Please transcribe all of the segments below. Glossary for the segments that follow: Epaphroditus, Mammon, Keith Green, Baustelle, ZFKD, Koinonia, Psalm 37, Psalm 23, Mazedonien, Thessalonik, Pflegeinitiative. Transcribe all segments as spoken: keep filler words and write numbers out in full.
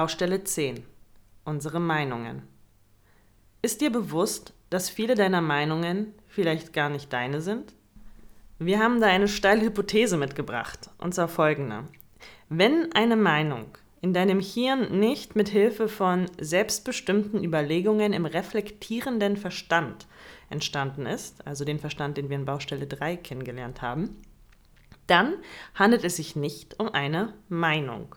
Baustelle zehn. Unsere Meinungen. Ist dir bewusst, dass viele deiner Meinungen vielleicht gar nicht deine sind? Wir haben da eine steile Hypothese mitgebracht, und zwar folgende. Wenn eine Meinung in deinem Hirn nicht mit Hilfe von selbstbestimmten Überlegungen im reflektierenden Verstand entstanden ist, also den Verstand, den wir in Baustelle drei kennengelernt haben, dann handelt es sich nicht um eine Meinung.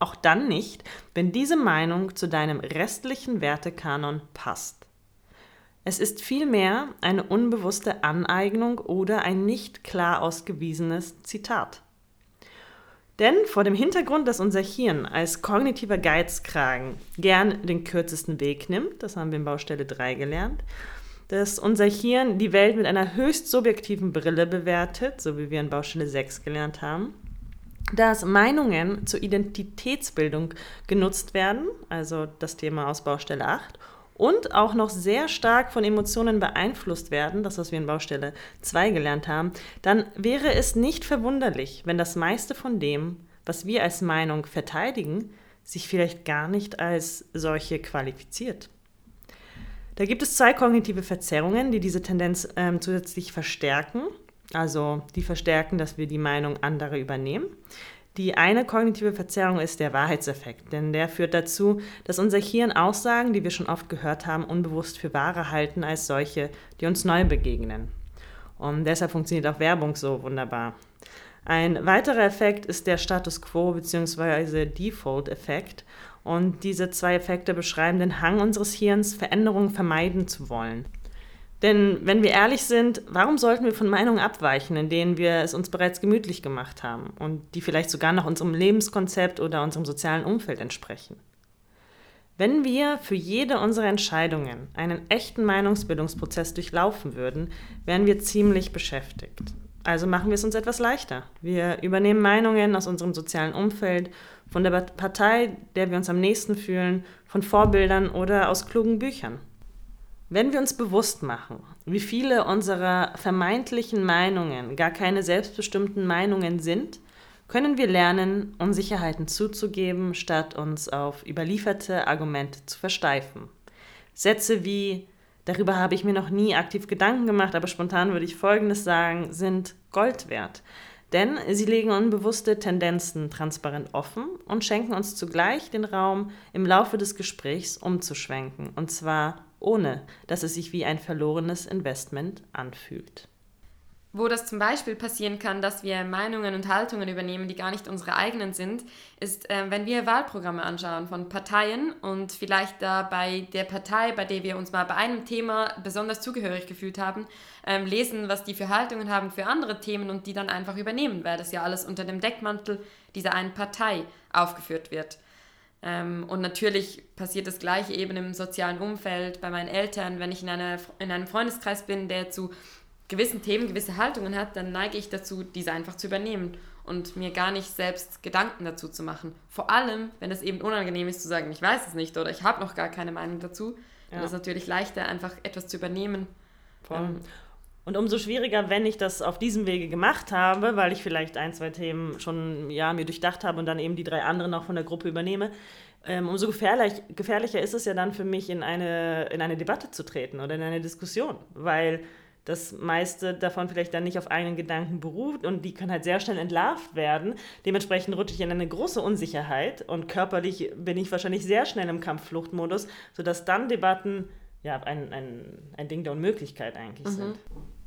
Auch dann nicht, wenn diese Meinung zu deinem restlichen Wertekanon passt. Es ist vielmehr eine unbewusste Aneignung oder ein nicht klar ausgewiesenes Zitat. Denn vor dem Hintergrund, dass unser Hirn als kognitiver Geizkragen gern den kürzesten Weg nimmt, das haben wir in Baustelle drei gelernt, dass unser Hirn die Welt mit einer höchst subjektiven Brille bewertet, so wie wir in Baustelle sechs gelernt haben, dass Meinungen zur Identitätsbildung genutzt werden, also das Thema aus Baustelle acht, und auch noch sehr stark von Emotionen beeinflusst werden, das, was wir in Baustelle zwei gelernt haben, dann wäre es nicht verwunderlich, wenn das meiste von dem, was wir als Meinung verteidigen, sich vielleicht gar nicht als solche qualifiziert. Da gibt es zwei kognitive Verzerrungen, die diese Tendenz ähm, zusätzlich verstärken, also die verstärken, dass wir die Meinung anderer übernehmen. Die eine kognitive Verzerrung ist der Wahrheitseffekt, denn der führt dazu, dass unser Hirn Aussagen, die wir schon oft gehört haben, unbewusst für wahrer halten als solche, die uns neu begegnen. Und deshalb funktioniert auch Werbung so wunderbar. Ein weiterer Effekt ist der Status Quo bzw. Default-Effekt. Und diese zwei Effekte beschreiben den Hang unseres Hirns, Veränderungen vermeiden zu wollen. Denn wenn wir ehrlich sind, warum sollten wir von Meinungen abweichen, in denen wir es uns bereits gemütlich gemacht haben und die vielleicht sogar nach unserem Lebenskonzept oder unserem sozialen Umfeld entsprechen? Wenn wir für jede unserer Entscheidungen einen echten Meinungsbildungsprozess durchlaufen würden, wären wir ziemlich beschäftigt. Also machen wir es uns etwas leichter. Wir übernehmen Meinungen aus unserem sozialen Umfeld, von der Partei, der wir uns am nächsten fühlen, von Vorbildern oder aus klugen Büchern. Wenn wir uns bewusst machen, wie viele unserer vermeintlichen Meinungen gar keine selbstbestimmten Meinungen sind, können wir lernen, Unsicherheiten zuzugeben, statt uns auf überlieferte Argumente zu versteifen. Sätze wie, darüber habe ich mir noch nie aktiv Gedanken gemacht, aber spontan würde ich Folgendes sagen, sind Gold wert. Denn sie legen unbewusste Tendenzen transparent offen und schenken uns zugleich den Raum, im Laufe des Gesprächs umzuschwenken, und zwar ohne, dass es sich wie ein verlorenes Investment anfühlt. Wo das zum Beispiel passieren kann, dass wir Meinungen und Haltungen übernehmen, die gar nicht unsere eigenen sind, ist, äh, wenn wir Wahlprogramme anschauen von Parteien und vielleicht da bei der Partei, bei der wir uns mal bei einem Thema besonders zugehörig gefühlt haben, ähm, lesen, was die für Haltungen haben für andere Themen und die dann einfach übernehmen, weil das ja alles unter dem Deckmantel dieser einen Partei aufgeführt wird. Und natürlich passiert das Gleiche eben im sozialen Umfeld, bei meinen Eltern. Wenn ich in, einer, in einem Freundeskreis bin, der zu gewissen Themen gewisse Haltungen hat, dann neige ich dazu, diese einfach zu übernehmen und mir gar nicht selbst Gedanken dazu zu machen. Vor allem, wenn es eben unangenehm ist zu sagen, ich weiß es nicht oder ich habe noch gar keine Meinung dazu. Ja. Dann ist es natürlich leichter, einfach etwas zu übernehmen. Voll. Ähm, Und umso schwieriger, wenn ich das auf diesem Wege gemacht habe, weil ich vielleicht ein, zwei Themen schon ja, mir durchdacht habe und dann eben die drei anderen noch von der Gruppe übernehme, ähm, umso gefährlich, gefährlicher ist es ja dann für mich, in eine, in eine Debatte zu treten oder in eine Diskussion, weil das meiste davon vielleicht dann nicht auf eigenen Gedanken beruht und die können halt sehr schnell entlarvt werden. Dementsprechend rutsche ich in eine große Unsicherheit und körperlich bin ich wahrscheinlich sehr schnell im Kampffluchtmodus, sodass dann Debatten ja, ein, ein, ein Ding der Unmöglichkeit eigentlich mhm. sind.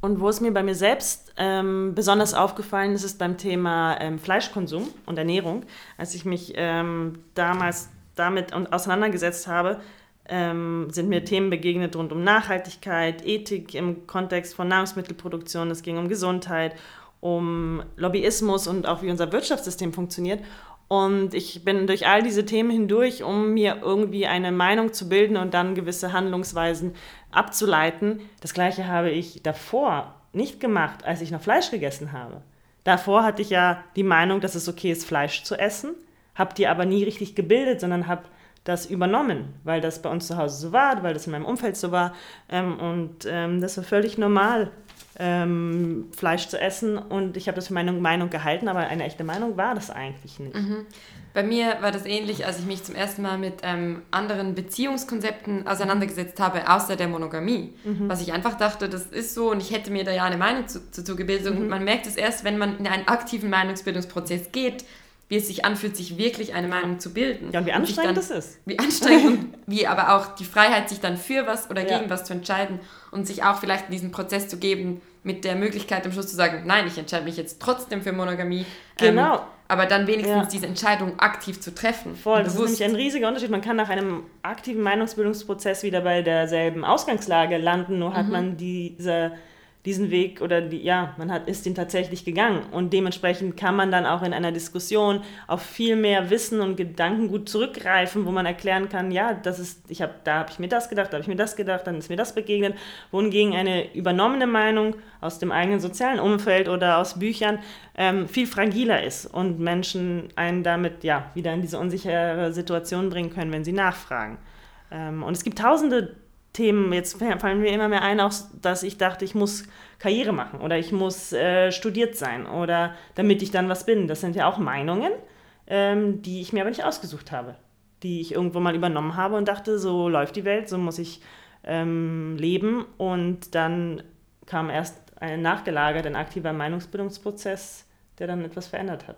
Und wo es mir bei mir selbst ähm, besonders aufgefallen ist, ist beim Thema ähm, Fleischkonsum und Ernährung. Als ich mich ähm, damals damit auseinandergesetzt habe, ähm, sind mir Themen begegnet rund um Nachhaltigkeit, Ethik im Kontext von Nahrungsmittelproduktion. Es ging um Gesundheit, um Lobbyismus und auch wie unser Wirtschaftssystem funktioniert. Und ich bin durch all diese Themen hindurch, um mir irgendwie eine Meinung zu bilden und dann gewisse Handlungsweisen abzuleiten. Das Gleiche habe ich davor nicht gemacht, als ich noch Fleisch gegessen habe. Davor hatte ich ja die Meinung, dass es okay ist, Fleisch zu essen, habe die aber nie richtig gebildet, sondern habe das übernommen, weil das bei uns zu Hause so war, weil das in meinem Umfeld so war. Und das war völlig normal, ähm, Fleisch zu essen. Und ich habe das für meine Meinung gehalten, aber eine echte Meinung war das eigentlich nicht. Mhm. Bei mir war das ähnlich, als ich mich zum ersten Mal mit ähm, anderen Beziehungskonzepten auseinandergesetzt habe, außer der Monogamie. Mhm. Was ich einfach dachte, das ist so und ich hätte mir da ja eine Meinung zu, zu, zu gebildet. Mhm. Und man merkt es erst, wenn man in einen aktiven Meinungsbildungsprozess geht, wie es sich anfühlt, sich wirklich eine Meinung zu bilden. Ja, und wie anstrengend und dann, das ist. Wie anstrengend und wie aber auch die Freiheit, sich dann für was oder gegen ja. was zu entscheiden und sich auch vielleicht in diesen Prozess zu geben, mit der Möglichkeit am Schluss zu sagen, nein, ich entscheide mich jetzt trotzdem für Monogamie. Genau. Ähm, aber dann wenigstens ja. diese Entscheidung aktiv zu treffen. Voll, das ist nämlich ein riesiger Unterschied. Man kann nach einem aktiven Meinungsbildungsprozess wieder bei derselben Ausgangslage landen, nur hat mhm. man diese... diesen Weg oder die, ja, man hat, ist ihn tatsächlich gegangen und dementsprechend kann man dann auch in einer Diskussion auf viel mehr Wissen und Gedankengut zurückgreifen, wo man erklären kann, ja, das ist, ich habe, da habe ich mir das gedacht, da habe ich mir das gedacht, dann ist mir das begegnet, wohingegen eine übernommene Meinung aus dem eigenen sozialen Umfeld oder aus Büchern ähm, viel fragiler ist und Menschen einen damit, ja, wieder in diese unsichere Situation bringen können, wenn sie nachfragen. Ähm, und es gibt tausende Themen, jetzt fallen mir immer mehr ein, auch, dass ich dachte, ich muss Karriere machen oder ich muss äh, studiert sein oder damit ich dann was bin. Das sind ja auch Meinungen, ähm, die ich mir aber nicht ausgesucht habe, die ich irgendwo mal übernommen habe und dachte, so läuft die Welt, so muss ich ähm, leben. Und dann kam erst ein nachgelagert, ein aktiver Meinungsbildungsprozess, der dann etwas verändert hat.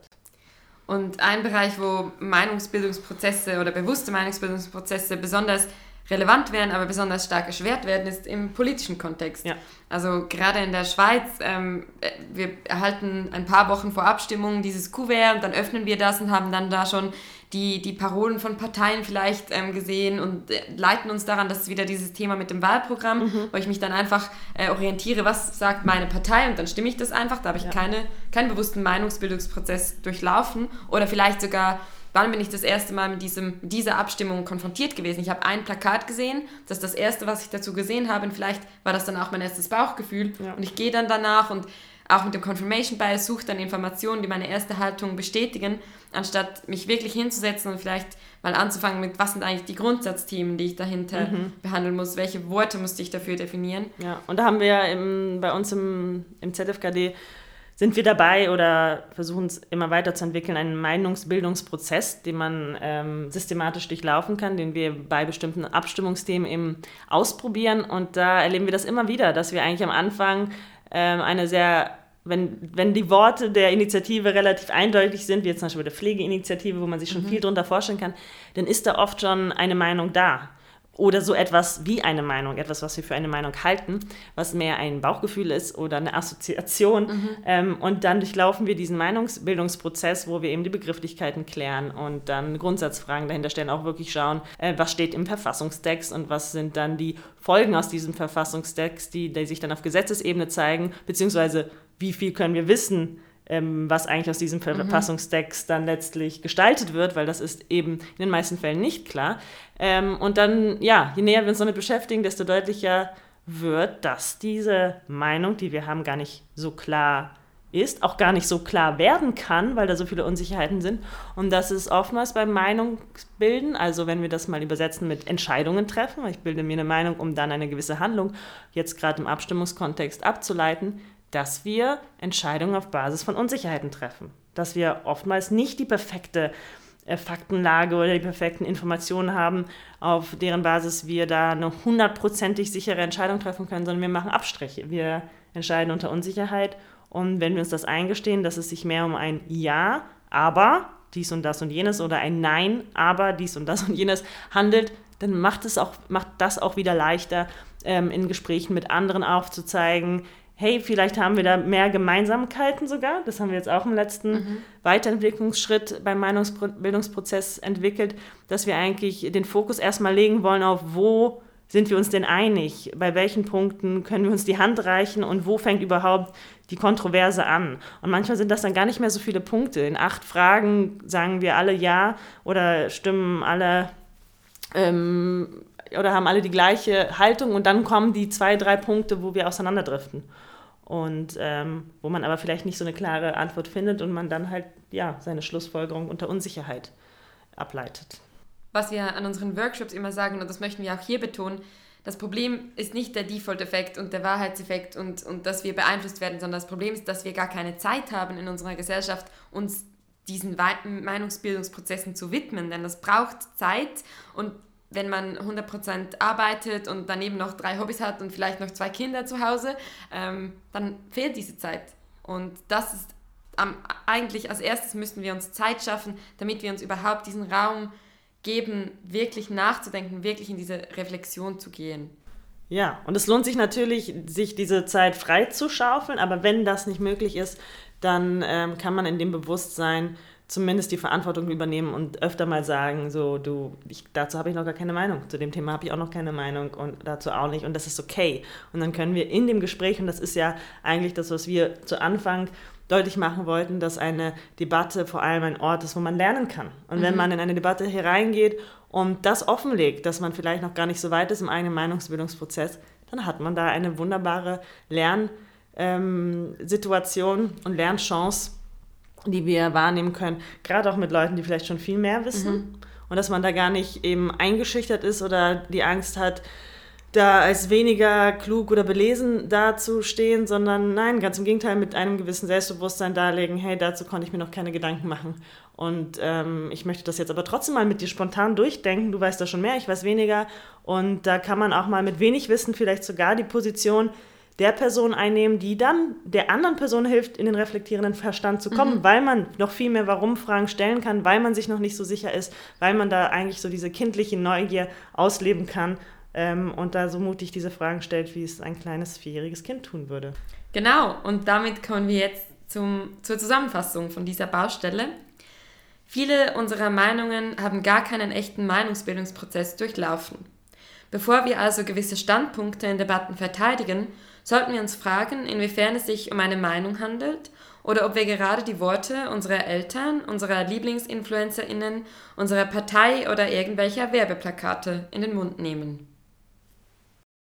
Und ein Bereich, wo Meinungsbildungsprozesse oder bewusste Meinungsbildungsprozesse besonders relevant werden, aber besonders stark erschwert werden, ist im politischen Kontext. Ja. Also gerade in der Schweiz, ähm, wir erhalten ein paar Wochen vor Abstimmungen dieses Kuvert und dann öffnen wir das und haben dann da schon die, die Parolen von Parteien vielleicht ähm, gesehen und äh, leiten uns daran, dass wieder dieses Thema mit dem Wahlprogramm, mhm. wo ich mich dann einfach äh, orientiere, was sagt meine Partei und dann stimme ich das einfach. Da habe ich ja. keine, keinen bewussten Meinungsbildungsprozess durchlaufen oder vielleicht sogar... Wann bin ich das erste Mal mit diesem, dieser Abstimmung konfrontiert gewesen? Ich habe ein Plakat gesehen, das ist das Erste, was ich dazu gesehen habe. Und vielleicht war das dann auch mein erstes Bauchgefühl. Ja. Und ich gehe dann danach und auch mit dem Confirmation Bias suche dann Informationen, die meine erste Haltung bestätigen, anstatt mich wirklich hinzusetzen und vielleicht mal anzufangen mit, was sind eigentlich die Grundsatzthemen, die ich dahinter mhm. behandeln muss? Welche Worte musste ich dafür definieren? Ja, und da haben wir ja im, bei uns im, im Z F K D sind wir dabei oder versuchen es immer weiterzuentwickeln, einen Meinungsbildungsprozess, den man ähm, systematisch durchlaufen kann, den wir bei bestimmten Abstimmungsthemen eben ausprobieren. Und da erleben wir das immer wieder, dass wir eigentlich am Anfang ähm, eine sehr, wenn, wenn die Worte der Initiative relativ eindeutig sind, wie jetzt zum Beispiel der Pflegeinitiative, wo man sich schon mhm. viel drunter vorstellen kann, dann ist da oft schon eine Meinung da. Oder so etwas wie eine Meinung, etwas, was wir für eine Meinung halten, was mehr ein Bauchgefühl ist oder eine Assoziation. Mhm. Ähm, und dann durchlaufen wir diesen Meinungsbildungsprozess, wo wir eben die Begrifflichkeiten klären und dann Grundsatzfragen dahinter stellen, auch wirklich schauen, äh, was steht im Verfassungstext und was sind dann die Folgen aus diesem Verfassungstext, die, die sich dann auf Gesetzesebene zeigen, beziehungsweise wie viel können wir wissen, was eigentlich aus diesem Verfassungstext mhm. dann letztlich gestaltet wird, weil das ist eben in den meisten Fällen nicht klar. Ähm, und dann, ja, je näher wir uns damit beschäftigen, desto deutlicher wird, dass diese Meinung, die wir haben, gar nicht so klar ist, auch gar nicht so klar werden kann, weil da so viele Unsicherheiten sind. Und das ist oftmals beim Meinungsbilden, also wenn wir das mal übersetzen mit Entscheidungen treffen, ich bilde mir eine Meinung, um dann eine gewisse Handlung jetzt gerade im Abstimmungskontext abzuleiten, dass wir Entscheidungen auf Basis von Unsicherheiten treffen. Dass wir oftmals nicht die perfekte äh, Faktenlage oder die perfekten Informationen haben, auf deren Basis wir da eine hundertprozentig sichere Entscheidung treffen können, sondern wir machen Abstriche. Wir entscheiden unter Unsicherheit und wenn wir uns das eingestehen, dass es sich mehr um ein Ja, aber dies und das und jenes oder ein Nein, aber dies und das und jenes handelt, dann macht es auch, macht das auch wieder leichter, ähm, in Gesprächen mit anderen aufzuzeigen, hey, vielleicht haben wir da mehr Gemeinsamkeiten sogar. Das haben wir jetzt auch im letzten mhm. Weiterentwicklungsschritt beim Meinungsbildungsprozess entwickelt, dass wir eigentlich den Fokus erstmal legen wollen auf, wo sind wir uns denn einig? Bei welchen Punkten können wir uns die Hand reichen und wo fängt überhaupt die Kontroverse an? Und manchmal sind das dann gar nicht mehr so viele Punkte. In acht Fragen sagen wir alle ja oder stimmen alle ähm, oder haben alle die gleiche Haltung und dann kommen die zwei, drei Punkte, wo wir auseinanderdriften. Und ähm, wo man aber vielleicht nicht so eine klare Antwort findet und man dann halt ja seine Schlussfolgerung unter Unsicherheit ableitet. Was wir an unseren Workshops immer sagen, und das möchten wir auch hier betonen, das Problem ist nicht der Default-Effekt und der Wahrheitseffekt und, und dass wir beeinflusst werden, sondern das Problem ist, dass wir gar keine Zeit haben in unserer Gesellschaft, uns diesen Meinungsbildungsprozessen zu widmen, denn das braucht Zeit. Und wenn man hundert Prozent arbeitet und daneben noch drei Hobbys hat und vielleicht noch zwei Kinder zu Hause, ähm, dann fehlt diese Zeit. Und das ist am, eigentlich, als erstes müssen wir uns Zeit schaffen, damit wir uns überhaupt diesen Raum geben, wirklich nachzudenken, wirklich in diese Reflexion zu gehen. Ja, und es lohnt sich natürlich, sich diese Zeit frei zu schaufeln, aber wenn das nicht möglich ist, dann ähm, kann man in dem Bewusstsein zumindest die Verantwortung übernehmen und öfter mal sagen, so, du, ich, dazu habe ich noch gar keine Meinung, zu dem Thema habe ich auch noch keine Meinung und dazu auch nicht und das ist okay. Und dann können wir in dem Gespräch, und das ist ja eigentlich das, was wir zu Anfang deutlich machen wollten, dass eine Debatte vor allem ein Ort ist, wo man lernen kann. Und mhm. wenn man in eine Debatte hereingeht und das offenlegt, dass man vielleicht noch gar nicht so weit ist im eigenen Meinungsbildungsprozess, dann hat man da eine wunderbare Lernsituation und Lernchance, die wir wahrnehmen können, gerade auch mit Leuten, die vielleicht schon viel mehr wissen mhm. und dass man da gar nicht eben eingeschüchtert ist oder die Angst hat, da als weniger klug oder belesen dazustehen, sondern nein, ganz im Gegenteil, mit einem gewissen Selbstbewusstsein darlegen, hey, dazu konnte ich mir noch keine Gedanken machen und ähm, ich möchte das jetzt aber trotzdem mal mit dir spontan durchdenken, du weißt da schon mehr, ich weiß weniger und da kann man auch mal mit wenig Wissen vielleicht sogar die Position der Person einnehmen, die dann der anderen Person hilft, in den reflektierenden Verstand zu kommen, mhm. weil man noch viel mehr Warum-Fragen stellen kann, weil man sich noch nicht so sicher ist, weil man da eigentlich so diese kindliche Neugier ausleben kann ähm, und da so mutig diese Fragen stellt, wie es ein kleines vierjähriges Kind tun würde. Genau, und damit kommen wir jetzt zum, zur Zusammenfassung von dieser Baustelle. Viele unserer Meinungen haben gar keinen echten Meinungsbildungsprozess durchlaufen. Bevor wir also gewisse Standpunkte in Debatten verteidigen, sollten wir uns fragen, inwiefern es sich um eine Meinung handelt oder ob wir gerade die Worte unserer Eltern, unserer LieblingsinfluencerInnen, unserer Partei oder irgendwelcher Werbeplakate in den Mund nehmen.